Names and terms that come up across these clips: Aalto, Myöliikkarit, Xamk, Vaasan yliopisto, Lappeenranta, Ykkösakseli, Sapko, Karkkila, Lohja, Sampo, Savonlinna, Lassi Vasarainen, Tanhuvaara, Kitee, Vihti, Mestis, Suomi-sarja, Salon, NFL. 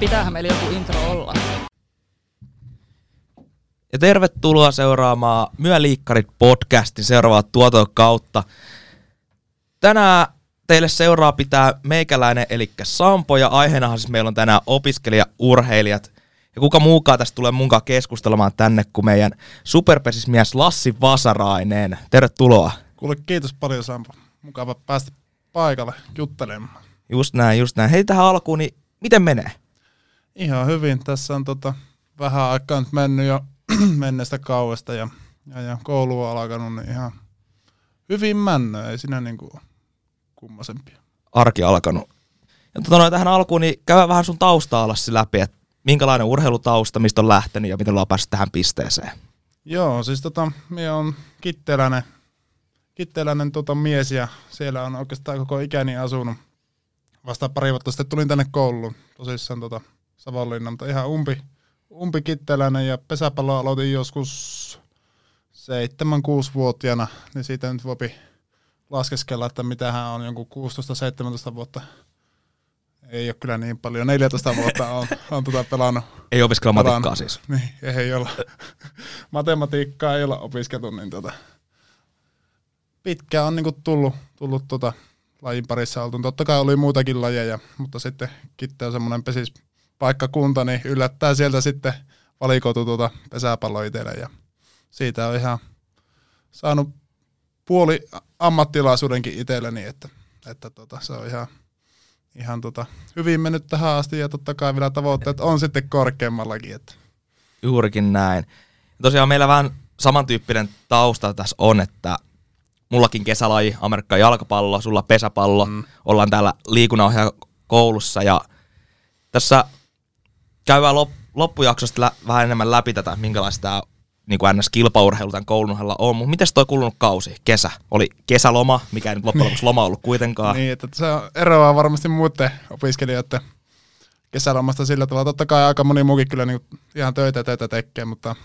Pitäähän meillä joku intro olla. Ja tervetuloa seuraamaan Myöliikkarit podcastin seuraavaa tuotantokautta. Tänään teille seuraa pitää meikäläinen eli Sampo ja aiheenahan siis meillä on tänään opiskelijaurheilijat. Ja kuka muukaan tästä tulee munkaan keskustelemaan tänne kuin meidän superpesismies Lassi Vasarainen. Tervetuloa. Kuule kiitos paljon Sampo. Mukava päästä paikalle juttelemaan. Just näin. Hei tähän alkuun, niin miten menee? Ihan hyvin. Tässä on vähän aikaa nyt mennyt jo menneestä kauesta ja koulu on alkanut, niin ihan hyvin männöä. Ei siinä niin kuin kummasempia. Arki alkanut. Ja tähän alkuun, niin käydään vähän sun taustaa läpi, että minkälainen urheilutausta, mistä on lähtenyt ja miten ollaan päässyt tähän pisteeseen? Joo, siis minä olen Kiteeläinen mies ja siellä on oikeastaan koko ikäni asunut. Vasta pari vuotta sitten tulin tänne kouluun, tosissaan Savonlinna, mutta ihan umpi Kiteeläinen ja pesäpalloa aloitin joskus 7-6-vuotiaana, niin siitä nyt voi laskeskella, että mitähän on jonkun 16-17 vuotta. Ei ole kyllä niin paljon. 14 vuotta on pelannut. Ei opiskella matikkaa siis. Niin, ei olla. Matematiikkaa ei olla opiskeltu. Niin pitkään on niinku tullut lajin parissa oltu. Totta kai oli muutakin lajeja, mutta sitten Kitee on semmoinen pesispaikkakunta, niin yllättää sieltä sitten valikoitu pesäpallo itselle. Ja siitä on ihan saanut puoli ammattilaisuudenkin itselleni, että se on ihan hyvin mennyt tähän asti ja totta kai vielä tavoitteet on sitten korkeammallakin. Että. Juurikin näin. Tosiaan meillä vähän samantyyppinen tausta tässä on, että mullakin kesälaji, Amerikka jalkapallo, sulla pesäpallo, ollaan täällä liikunnanohjaajakoulussa ja tässä käydään loppujaksosta vähän enemmän läpi tätä, minkälaista tämä niin kuin NS-kilpaurheilu tämän koulun ohella on, mutta miten se toi kulunut kausi, kesä? Oli kesäloma, mikä ei nyt loppujen lopuksi loma ollut kuitenkaan. Niin, että se eroaa varmasti muiden opiskelijoiden kesälomasta sillä tavalla. Totta kai aika moni muukin kyllä niin ihan töitä tekee, mutta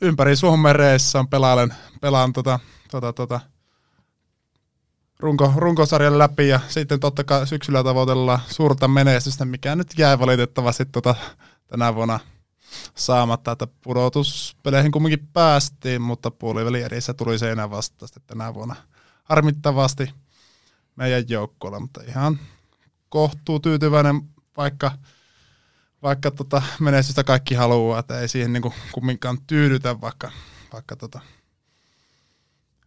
ympäri Suomen reessä on pelaan runkosarjan läpi ja sitten totta kai syksyllä tavoitellaan suurta menestystä, mikä nyt jää valitettavasti tänä vuonna saamatta, että pudotuspeleihin kumminkin päästiin, mutta puoliväli erissä tuli seinään vasta sitten tänä vuonna harmittavasti meidän joukkoilla, mutta ihan kohtuu tyytyväinen, vaikka menestystä kaikki haluaa, että ei siihen niinku kumminkaan tyydytä, vaikka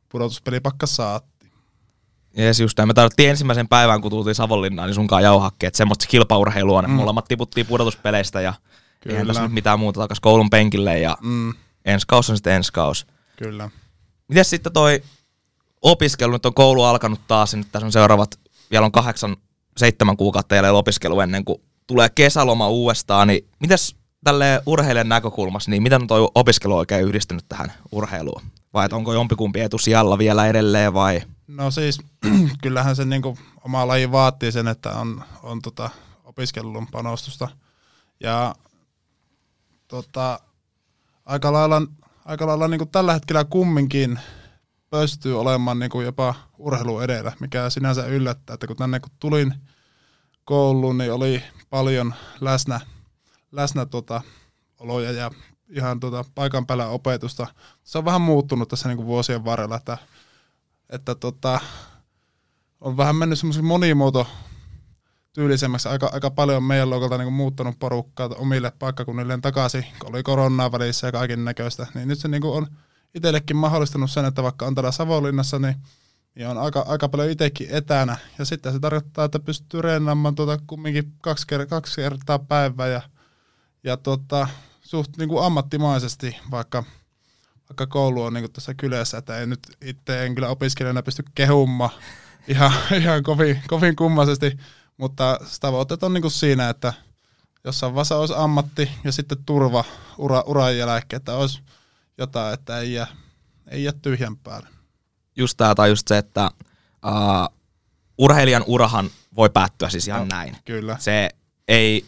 pudotuspelipakka saatiin. Jees, just näin. Me tarvittiin ensimmäisen päivän, kun tultiin Savonlinnaan, niin sunkaan jauhakkeen, että semmoista kilpaurheilua, me ollaan tiputtiin pudotuspeleistä ja kyllä. Eihän tässä nyt mitään muuta takaisin koulun penkille ja ensi kaus on sitten ensi kaus. Kyllä. Mites sitten toi opiskelu, nyt on koulu alkanut taas ja nyt tässä on seuraavat, vielä on 8-7 kuukautta jäljellä opiskelu ennen kuin tulee kesäloma uudestaan, niin mites tälleen urheilijan näkökulmassa, niin miten on toi opiskelu oikein yhdistynyt tähän urheiluun? Vai onko jompikumpi etusijalla vielä edelleen vai? No siis kyllähän se niinku oma laji vaatii sen, että on opiskelun panostusta ja aika lailla niin kuin tällä hetkellä kumminkin pystyy olemaan niin kuin jopa urheilu edellä, mikä sinänsä yllättää, että kun tänne kun tulin kouluun, niin oli paljon läsnä oloja ja ihan paikan päällä opetusta. Se on vähän muuttunut tässä niin kuin vuosien varrella, että on vähän mennyt semmoisen monimuoto tyylisemmäksi. Aika paljon meidän luokalta niin muuttanut porukkaa omille paikkakunnilleen takaisin, kun oli koronaa välissä ja kaiken näköistä. Niin nyt se niin on itsellekin mahdollistanut sen, että vaikka on täällä Savonlinnassa, niin on aika paljon itsekin etänä. Ja sitten se tarkoittaa, että pystyy reenaamaan kumminkin kaksi kertaa päivää ja suht niin kuin ammattimaisesti, vaikka koulu on niin kuin tässä kylässä. Että en kyllä opiskelijana pysty kehumaan ihan kovin kummaisesti. Mutta tavoitteet on niinku siinä, että jossain vaiheessa olisi ammatti ja sitten turva uran jälkeen, että olisi jotain, että ei jää tyhjän päälle. Just tämä tai just se, että urheilijan urahan voi päättyä siis ihan näin. Kyllä. Se ei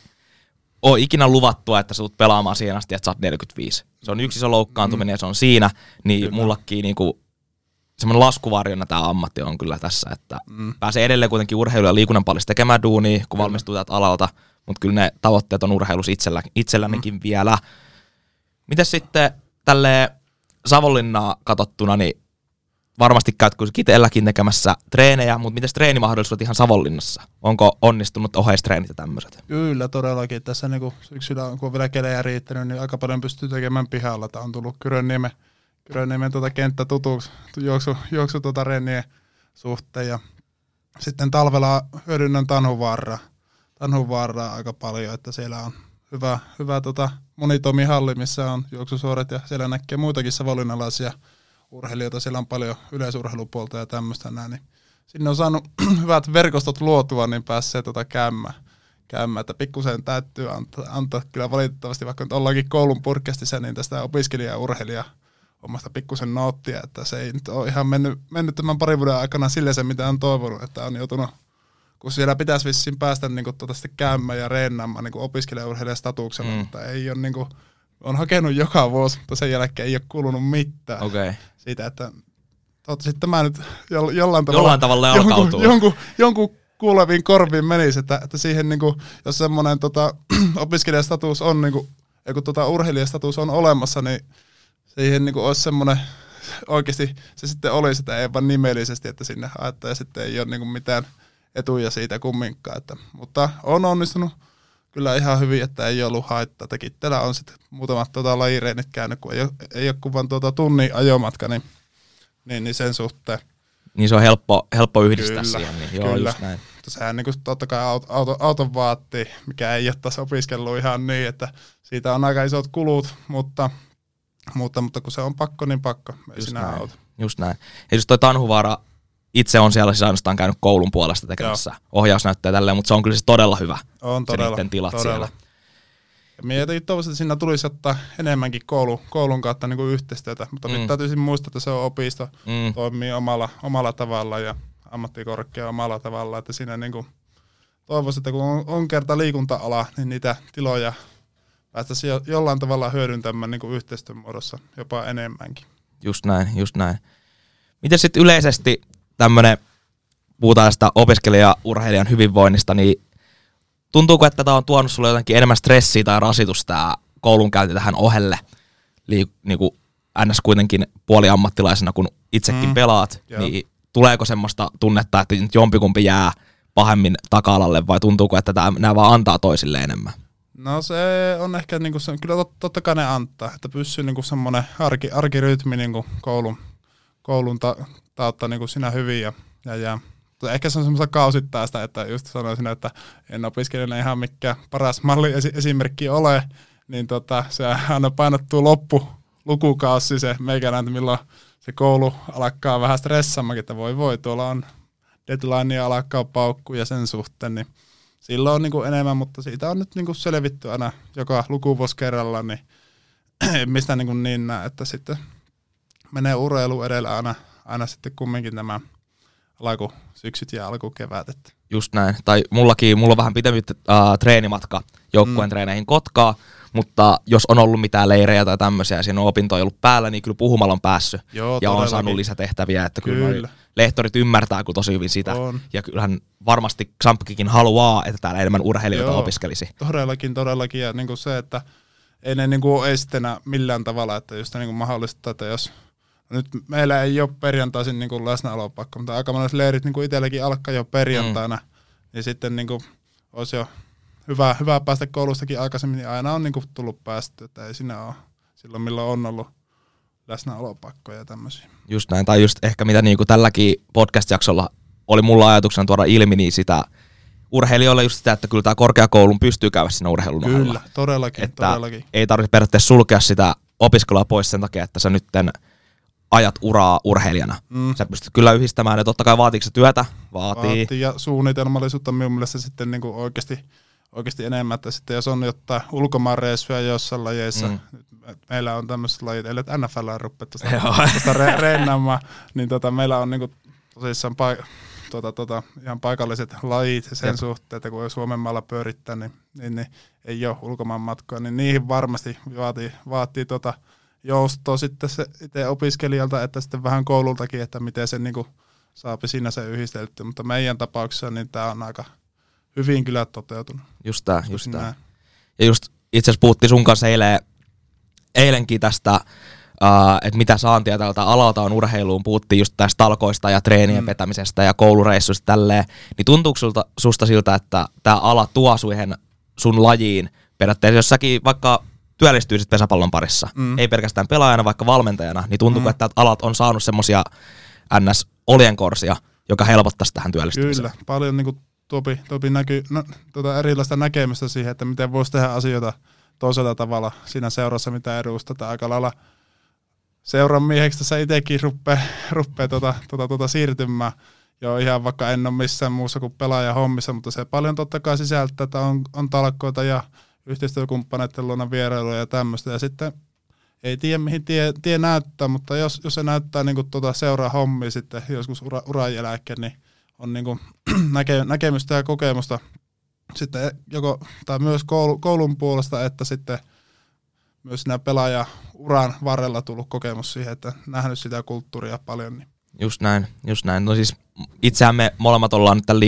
ole ikinä luvattua, että sä tulet pelaamaan siihen asti, että sä oot 45. Se on yksi iso loukkaantuminen ja se on siinä, niin kyllä. Mullakin niinku semmoinen laskuvarjona tämä ammatti on kyllä tässä, että pääsee edelleen kuitenkin urheilu- ja liikunnan palissa tekemään duunia, kun valmistuu täältä alalta, mutta kyllä ne tavoitteet on urheilus itsellänikin vielä. Mites sitten tälleen Savonlinnaa katsottuna, niin varmasti käyt kun Kiteelläkin tekemässä treenejä, mutta mites treenimahdollisuudet ihan Savonlinnassa? Onko onnistunut oheistreenit ja tämmöiset? Kyllä todellakin. Tässä niin syksyllä, kun on vielä kelejä riittänyt, niin aika paljon pystyy tekemään pihalla. Tämä on tullut Kyrönniemen kenttä tutuksi juoksu rennien suhteen. Ja sitten talvella hyödynnän Tanhuvaaraa aika paljon, että siellä on hyvä monitoimihalli, missä on juoksusuoret ja siellä näkee muitakin savonlinnalaisia urheilijoita. Siellä on paljon yleisurheilupuolta ja tämmöistä näin. Niin sinne on saanut hyvät verkostot luotua, niin pääsee käymään. Että pikkusen täytyy antaa kyllä valitettavasti, vaikka nyt ollaankin koulun purkestissa, niin tästä opiskelija-urheilija omasta pikkusen nauttia, että se ei nyt ole ihan mennyt tämän parin vuoden aikana sille se, mitä on toivonut, että on joutunut, kun siellä pitäisi vissiin päästä niin käymään ja reenaamaan niin opiskelijaurheilijan statuksella, mutta ei ole, niin kuin, on hakenut joka vuosi, mutta sen jälkeen ei ole kuulunut mitään siitä, että sitten tämä nyt jollain tavalla jalkautuu. Jonkun kuuleviin korviin menisi, että siihen, niin kuin, jos semmoinen opiskelijastatus on, niin kuin, kun urheilijastatus on olemassa, niin siihen niin kuin olisi semmoinen, oikeasti se sitten olisi, että ei vaan nimellisesti, että sinne haetaan ja sitten ei ole niin kuin mitään etuja siitä kumminkaan. Että, mutta on onnistunut kyllä ihan hyvin, että ei ollut haittaa. Kitteellä on sitten muutamat lajireenit käynyt, kun ei ole kuin vain tunnin ajomatka, niin sen suhteen. Niin se on helppo yhdistää kyllä, siihen. Niin. Joo, kyllä. Just näin. Sehän niin kuin totta kai auton vaatii, mikä ei ole taas opiskellut ihan niin, että siitä on aika isot kulut, mutta kun se on pakko, niin pakko. Ei sinä auta. Just näin. Ja just toi Tanhuvaara itse on siellä siis ainoastaan käynyt koulun puolesta tekemässä ohjausnäyttöä tälleen, mutta se on kyllä siis todella hyvä. On todella. Se tilat todella. Siellä. Ja minä jotenkin toivoisin, että siinä tulisi ottaa enemmänkin koulun kautta niin kuin yhteistyötä, mutta nyt täytyisi muistaa, että se on opisto, toimii omalla tavalla ja ammattikorkea omalla tavalla, että siinä niin kuin toivoisin, että kun on kerta liikunta-ala, niin niitä tiloja päästäisiin jollain tavalla hyödyntämään niin kuin yhteistyön muodossa jopa enemmänkin. Just näin. Miten sitten yleisesti tämmöinen, puhutaan sitä opiskelija-urheilijan hyvinvoinnista, niin tuntuuko, että tämä on tuonut sulle jotenkin enemmän stressiä tai rasitusta tämä koulunkäynti tähän ohelle, niin kuin ns. Kuitenkin puoliammattilaisena, kun itsekin pelaat, niin tuleeko semmoista tunnetta, että nyt jompikumpi jää pahemmin taka-alalle vai tuntuuko, että nämä vaan antaa toisille enemmän? No se on ehkä, niinku se, kyllä totta kai ne antaa, että pysyy niinku semmoinen arkirytmi niinku koulun tautta niinku siinä hyvin ja. Ehkä se on semmoista kausittaista, että just sanoisin, että en opiskelijana ihan mikään paras malli esimerkki ole, niin se aina painottuu loppulukukausi se meikälään, että milloin se koulu alkaa vähän stressaamaan, että voi, tuolla on deadline ja alkaa paukkuja ja sen suhteen, niin silloin on niinku enemmän, mutta siitä on nyt niinku selvitty aina joka lukuvuosi kerralla, niin mistä niinku niin näe, että sitten menee urheilu edellä aina sitten kumminkin nämä alkusyksyt ja alkukevät. Että. Just näin, tai mulla on vähän pitempi treenimatka joukkueen treeneihin Kotkaa, mutta jos on ollut mitään leirejä tai tämmöisiä ja siinä on opintoja ollut päällä, niin kyllä puhumalla on päässyt. Joo, ja on saanut lisätehtäviä, että kyllä. Lehtorit ymmärtää kun tosi hyvin sitä. On. Ja kyllähän varmasti Xamkikin haluaa, että täällä enemmän urheilijoita opiskelisi. Todellakin. Ja niin kuin se, että ei ne niin kuin ole estenä millään tavalla, että just niin kuin mahdollista, että jos nyt meillä ei ole perjantaisin niin kuin läsnäolopakko, mutta aika monet leirit niin kuin itselläkin alkaa jo perjantaina, niin sitten niin kuin olisi jo hyvä päästä koulustakin aikaisemmin, niin aina on niin kuin tullut päästy, että ei siinä ole silloin milloin on ollut läsnäolopakkoja ja tämmöisiä. Just näin, tai just ehkä mitä niin kuin tälläkin podcast-jaksolla oli mulla ajatuksena tuoda ilmi, niin sitä urheilijoille just sitä, että kyllä tämä korkeakoulun pystyy käydä siinä urheilun ohella. Kyllä, todellakin. Ei tarvitse periaatteessa sulkea sitä opiskelua pois sen takia, että sä nytten ajat uraa urheilijana. Sä pystyt kyllä yhdistämään, ja totta kai vaatiiko se työtä? Vaatii. Ja suunnitelmallisuutta minun mielestä sitten niin kuin oikeasti enemmän, että sitten jos on jotain ulkomaanreissuja jossain lajeissa, meillä on tämmöiset lajit, eli NFL on ruppettu sitä reenaamaan, niin meillä on niin kuin tosissaan ihan paikalliset lajit sen suhteen, että kun Suomen maalla pyörittää, niin ei ole ulkomaan matkoja, niin niihin varmasti vaatii joustoa sitten se itse opiskelijalta, että sitten vähän koulultakin, että miten se niinku saapi siinä se yhdistelty, mutta meidän tapauksessa niin tämä on aika hyvin kyllä toteutunut. Just tää, just tää. Ja just itse asiassa puhuttiin sun kanssa eilenkin tästä, että mitä saantia tältä alalta on urheiluun, puhuttiin just tästä talkoista ja treenien vetämisestä ja koulureissuista tälleen, niin tuntuuko susta siltä, että tämä ala tuo sun lajiin periaatteessa, jos säkin vaikka työllistyisit pesäpallon parissa, ei pelkästään pelaajana, vaikka valmentajana, niin tuntuuko, että alat on saanut semmoisia NS-oljenkorsia, joka helpottaisi tähän työllistymiseen? Kyllä, paljon niin kuin Topi näkyy erilaista näkemystä siihen, että miten voisi tehdä asioita toisella tavalla siinä seurassa, mitä edustetaan aika lailla. Seuran mieheksi tässä itsekin ruppee siirtymään. Joo, ihan vaikka en ole missään muussa kuin pelaaja hommissa, mutta se paljon totta kai sisältää, että on talkoita ja yhteistyökumppaneiden luona vierailuja ja tämmöistä. Ja sitten ei tiedä, mihin tie näyttää, mutta jos se näyttää niin kuin seuraa hommia sitten joskus uran jälkeen, niin on niin kuin näkemystä ja kokemusta sitten joko, tai myös koulun puolesta, että sitten myös siinä pelaajauran varrella tullut kokemus siihen, että nähnyt sitä kulttuuria paljon. Niin. Just näin. No siis itsehän me molemmat ollaan nyt tämän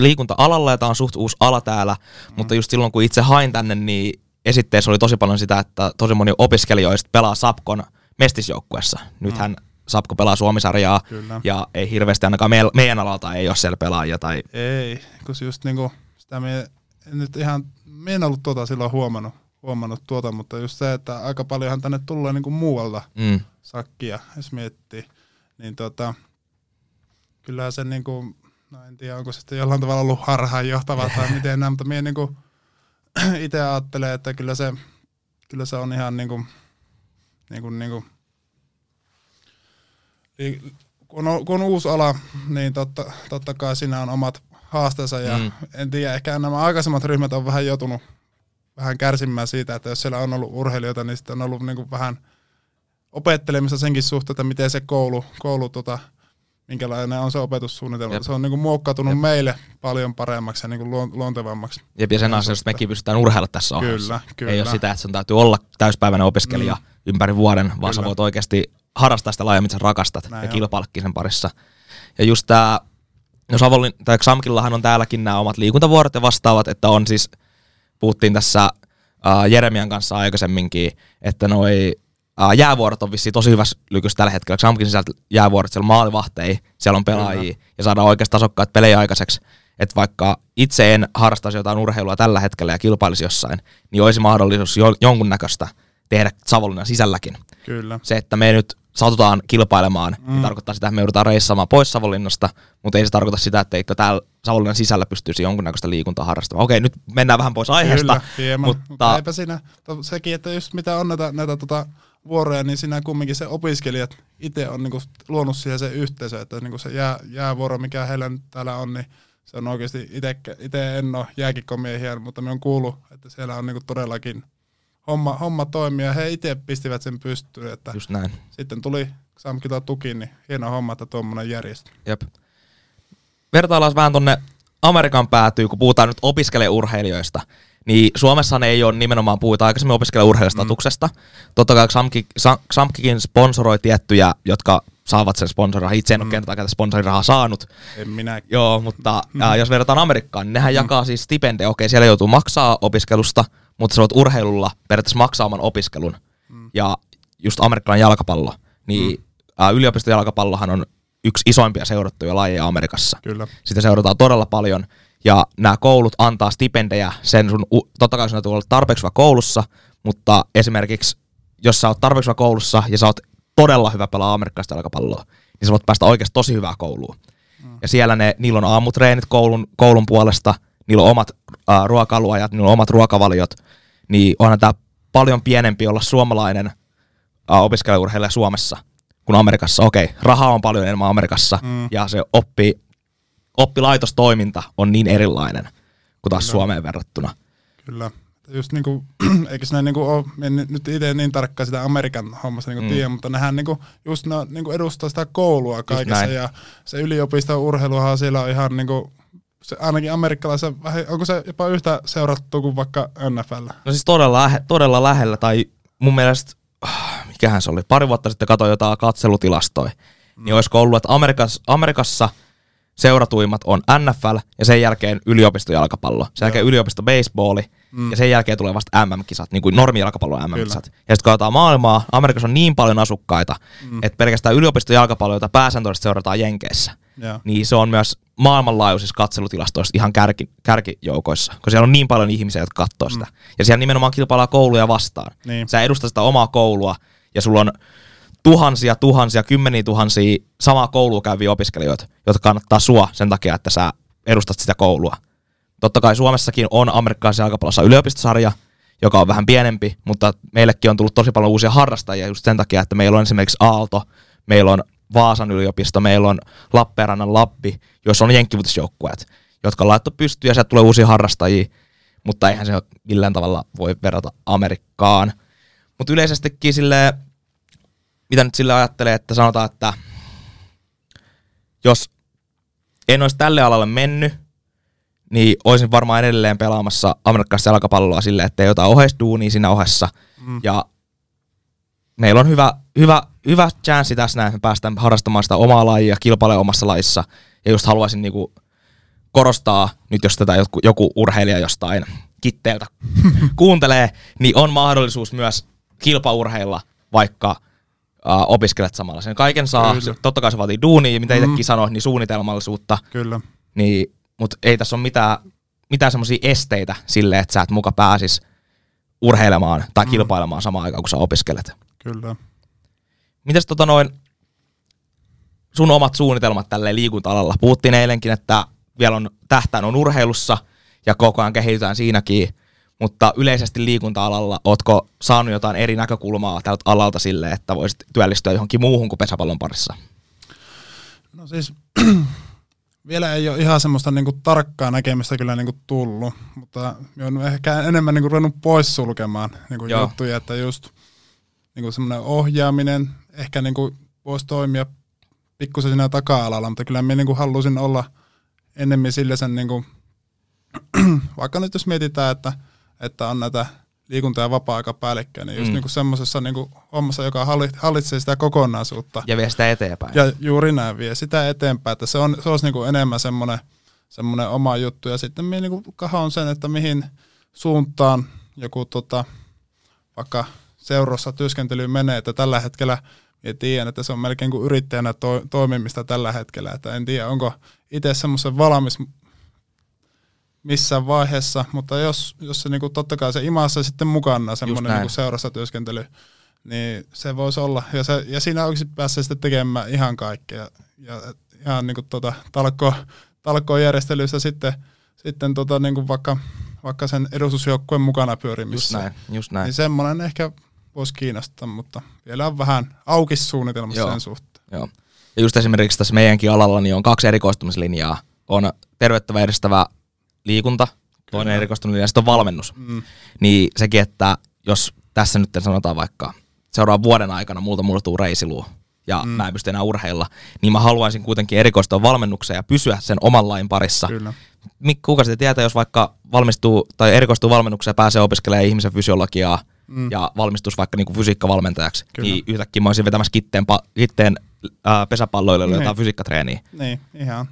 liikunta-alalla ja tämä on suht uusi ala täällä, mutta just silloin kun itse hain tänne, niin esitteessä oli tosi paljon sitä, että tosi moni opiskelijoista pelaa Sapkon Mestisjoukkuessa. Nythän Sapko pelaa Suomi-sarjaa. Kyllä. Ja ei hirveästi ainakaan meidän alalta ei ole siellä pelaajia. Tai... Ei, koska just niinku sitä me en ollut silloin huomannut mutta just se, että aika paljonhan tänne tulee niinku muualta sakkia, jos miettii. Niin kyllähän se niinku, en tiedä onko se sitten jollain tavalla ollut harhaanjohtava tai miten enää, mutta minä niinku itse ajattelen, että kyllä se on ihan niinku kun on uusi ala, niin totta kai siinä on omat haasteensa ja en tiedä, ehkä nämä aikaisemmat ryhmät on vähän joutunut vähän kärsimään siitä, että jos siellä on ollut urheilijoita, niin sitten on ollut niinku vähän opettelemista senkin suhteen, että miten se koulu minkälainen on se opetussuunnitelma. Jep. Se on niinku muokkautunut meille paljon paremmaksi ja niinku luontevammaksi. Jep, ja sen asiassa mekin pystytään urheilla tässä ohjelmassa. Kyllä. Ei ole sitä, että sen täytyy olla täyspäiväinen opiskelija ympäri vuoden, vaan sä voit oikeasti harrastaa sitä lajia, mitä sä rakastat. Näin ja kilpaillakin sen parissa. Ja just tää, no Xamkillahan on täälläkin nämä omat liikuntavuorot ja vastaavat, että on siis, puhuttiin tässä Jeremian kanssa aikaisemminkin, että noi jäävuorot on vissiin tosi hyvässä lykyssä tällä hetkellä. Xamkin sisältä jäävuorot, siellä on maalivahteja, siellä on pelaajia ja saadaan oikeastaan tasokkaat pelejä aikaiseksi. Että vaikka itse en harrastaisi jotain urheilua tällä hetkellä ja kilpailisi jossain, niin olisi mahdollisuus jonkunnäköistä tehdä Savonlinnan sisälläkin. Kyllä. Se, että me nyt satutaan kilpailemaan, niin tarkoittaa sitä, että me joudutaan reissaamaan pois Savonlinnasta, mutta ei se tarkoita sitä, että eikö täällä Savonlinnan sisällä pystyisi jonkunnäköistä liikuntaa harrastamaan. Okei, nyt mennään vähän pois aiheesta. Kyllä, hieman. Mutta eipä siinä, sekin, että just mitä on näitä vuoroja, niin siinä kumminkin se opiskelijat itse on niinku luonut siihen se yhteisö, että niinku se jäävuoro, mikä heillä täällä on, niin se on oikeasti itse en ole jääkikomiehiä, mutta me on kuullut, että siellä on niinku todellakin homma toimii ja he itse pistivät sen pystyyn, että sitten tuli Xamkilta tuki, niin hieno homma, että tuommoinen järjestö. Jep. Vertaillaan vähän tonne Amerikan päätyy, kun puhutaan nyt opiskelijaurheilijoista, niin Suomessahan ei ole nimenomaan puhutaan aikaisemmin opiskelijaurheilijastatuksesta. Totta kai Xamkikin sponsoroi tiettyjä, jotka saavat sen sponsorirahaa. Itse en ole kertaa tätä sponsorirahaa saanut. En minäkin. Joo, mutta jos verrataan Amerikkaan, niin nehän jakaa siis stipendejä. Okei, siellä joutuu maksaa opiskelusta, mutta sä voit urheilulla periaatteessa maksaa oman opiskelun. Ja just amerikkalainen jalkapallo, niin yliopistojalkapallohan on yksi isoimpia seurattuja lajeja Amerikassa. Kyllä. Sitä seurataan todella paljon. Ja nämä koulut antaa stipendejä, sen sun, totta kai sun täytyy olla tarpeeksi hyvä koulussa, mutta esimerkiksi jos sä oot tarpeeksi hyvä koulussa ja sä oot todella hyvä pelaa amerikkalaista jalkapalloa, niin sä voit päästä oikeasti tosi hyvää kouluun. Ja siellä niillä on aamutreenit koulun puolesta, niillä on omat ruokailuajat, niillä on omat ruokavaliot, niin onhan tämä paljon pienempi olla suomalainen opiskelijaurheilija Suomessa kuin Amerikassa. Okei, rahaa on paljon enemmän Amerikassa ja se oppilaitostoiminta on niin erilainen kuin taas Suomeen verrattuna. Kyllä. Just niinku, eikö se niinku ole, nyt itse niin tarkkaan sitä Amerikan hommasta niinku tiedä, mutta nehän niinku, just ne niinku edustaa sitä koulua kaikessa ja se yliopiston urheiluhan siellä on ihan niinku, se ainakin amerikkalaisessa, onko se jopa yhtä seurattu kuin vaikka NFL? No siis todella lähellä, tai mun mielestä, mikähän se oli, pari vuotta sitten katsoin jotain katselutilastoja, niin olisiko ollut, että Amerikassa seuratuimmat on NFL ja sen jälkeen yliopistojalkapallo. Sen jälkeen yliopistobaseballi ja sen jälkeen tulee vasta MM-kisat, niin kuin normijalkapallon MM-kisat. Kyllä. Ja sitten kun katsotaan maailmaa, Amerikassa on niin paljon asukkaita, että pelkästään yliopistojalkapallo, jota pääsääntöisesti seurataan Jenkeissä, niin se on myös maailmanlaajuisissa katselutilastoissa ihan kärkijoukoissa, kun siellä on niin paljon ihmisiä, jotka katsoo sitä. Ja siellä nimenomaan kilpaillaan kouluja vastaan. Niin. Sä edustat sitä omaa koulua ja sulla on tuhansia, kymmeniä tuhansia samaa koulua käyviä opiskelijoita, jotka kannattaa sua sen takia, että sä edustat sitä koulua. Totta kai Suomessakin on amerikkalaisessa jalkapallossa yliopistosarja, joka on vähän pienempi, mutta meillekin on tullut tosi paljon uusia harrastajia just sen takia, että meillä on esimerkiksi Aalto, meillä on Vaasan yliopisto, meillä on Lappeenrannan Lappi, joissa on jenkkivuotisjoukkueet, jotka on laittu pystyyn ja sieltä tulee uusia harrastajia, mutta eihän se millään tavalla voi verrata Amerikkaan. Mutta yleisestikin silleen, mitä nyt sille ajattelee, että sanotaan, että jos en olisi tälle alalle mennyt, niin olisin varmaan edelleen pelaamassa amerikkalaista jalkapalloa silleen, ettei jotain oheisduunia siinä ohessa. Ja meillä on hyvä chanssi tässä näin, että me päästään harrastamaan sitä omaa lajia, kilpailemaan omassa lajissa. Ja just haluaisin niinku korostaa, nyt jos tätä joku urheilija jostain Kiteeltä kuuntelee, niin on mahdollisuus myös kilpaurheilla, vaikka opiskelet samalla. Sen kaiken saa, totta kai se vaatii duunia, ja mitä itsekin sanoit, niin suunnitelmallisuutta. Kyllä. Niin, mutta ei tässä ole mitään semmoisia esteitä sille, että sä et muka pääsis urheilemaan tai kilpailemaan samaan aikaan, kun sä opiskelet. Kyllä. Mitäs sun omat suunnitelmat tälleen liikunta-alalla? Puhuttiin eilenkin, että vielä on tähtäin on urheilussa ja koko ajan kehitytään siinäkin, mutta yleisesti liikunta-alalla ootko saanut jotain eri näkökulmaa tältä alalta silleen, että voisit työllistyä johonkin muuhun kuin pesäpallon parissa? No siis vielä ei ole ihan semmoista niinku tarkkaa näkemistä kyllä niinku tullut, mutta olen ehkä enemmän niinku ruvennut poissulkemaan niinku juttuja, että just niinku semmoinen ohjaaminen ehkä niinku voisi toimia pikkusen siinä taka-alalla, mutta kyllä minä niinku haluaisin olla enemmän sillä sen niinku, vaikka nyt jos mietitään, että on näitä liikunta- ja vapaa-aika päällekkäin, niin just niinku semmoisessa niinku hommassa, joka hallitsee sitä kokonaisuutta. Ja vie sitä eteenpäin. Ja juuri näin, vie sitä eteenpäin. Että se olisi niinku enemmän semmoinen oma juttu. Ja sitten minä niinku kahoon sen, että mihin suuntaan joku vaikka seurassa työskentely menee. Että tällä hetkellä tiedän, että se on melkein kuin yrittäjänä toimimista tällä hetkellä. Että en tiedä, onko itse semmoisen valmis missään vaiheessa, mutta jos se niinku totta kai se imassa sitten mukana semmoinen niinku seurassa työskentely, niin se voisi olla. Ja siinä oikeasti pääsee sitten tekemään ihan kaikkea. Ja ihan niinku talkojärjestelyistä sitten niinku vaikka sen edustusjoukkueen mukana pyörimistä. Just näin. Niin semmoinen ehkä voisi kiinnostaa, mutta vielä on vähän auki suunnitelmassa sen suhteen. Joo. Ja just esimerkiksi tässä meidänkin alalla niin on kaksi erikoistumislinjaa. On terveyttä edistävä liikunta, toinen erikoistunut ja sitten on valmennus. Niin sekin, että jos tässä nyt sanotaan vaikka seuraavan vuoden aikana multa murtuu reisiluu ja mä en pysty enää urheilla, niin mä haluaisin kuitenkin erikoistua valmennukseen ja pysyä sen oman lain parissa. Kuka sitä tietää, jos vaikka valmistuu tai erikoistuu valmennukseen ja pääsee opiskelemaan ihmisen fysiologiaa ja valmistus vaikka niinku fysiikkavalmentajaksi, niin yhtäkkiä mä olisin vetämässä Kiteen pesäpalloille jotain fysiikkatreeniä. Niin, ihan.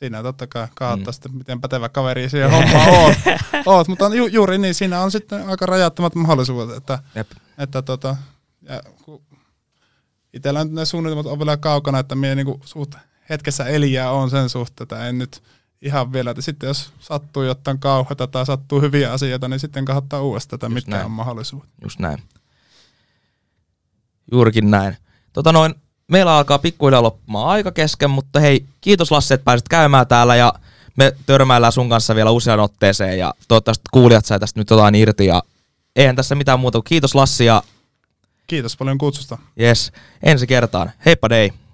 Siinä totta kai kaattaa sitten, miten pätevä kaveri siihen hommaan oot, mutta juuri niin, siinä on sitten aika rajattomat mahdollisuudet, että ja itsellä nyt ne suunnitelmat on vielä kaukana, että minä niinku suht hetkessä eliä on sen suhteen, että en nyt ihan vielä, että sitten jos sattuu jotain kauheata tai sattuu hyviä asioita, niin sitten kannattaa uudestaan, että mitkä on mahdollisuudet. Just näin. Juurikin näin. Meillä alkaa pikkuhiljaa loppumaan aika kesken, mutta hei, kiitos Lassi, että pääsit käymään täällä ja me törmäillään sun kanssa vielä usean otteeseen ja toivottavasti kuulijat sai tästä nyt jotain irti ja eihän tässä mitään muuta kuin kiitos Lassi ja... Kiitos paljon kutsusta. Yes, ensi kertaan. Heippa dei!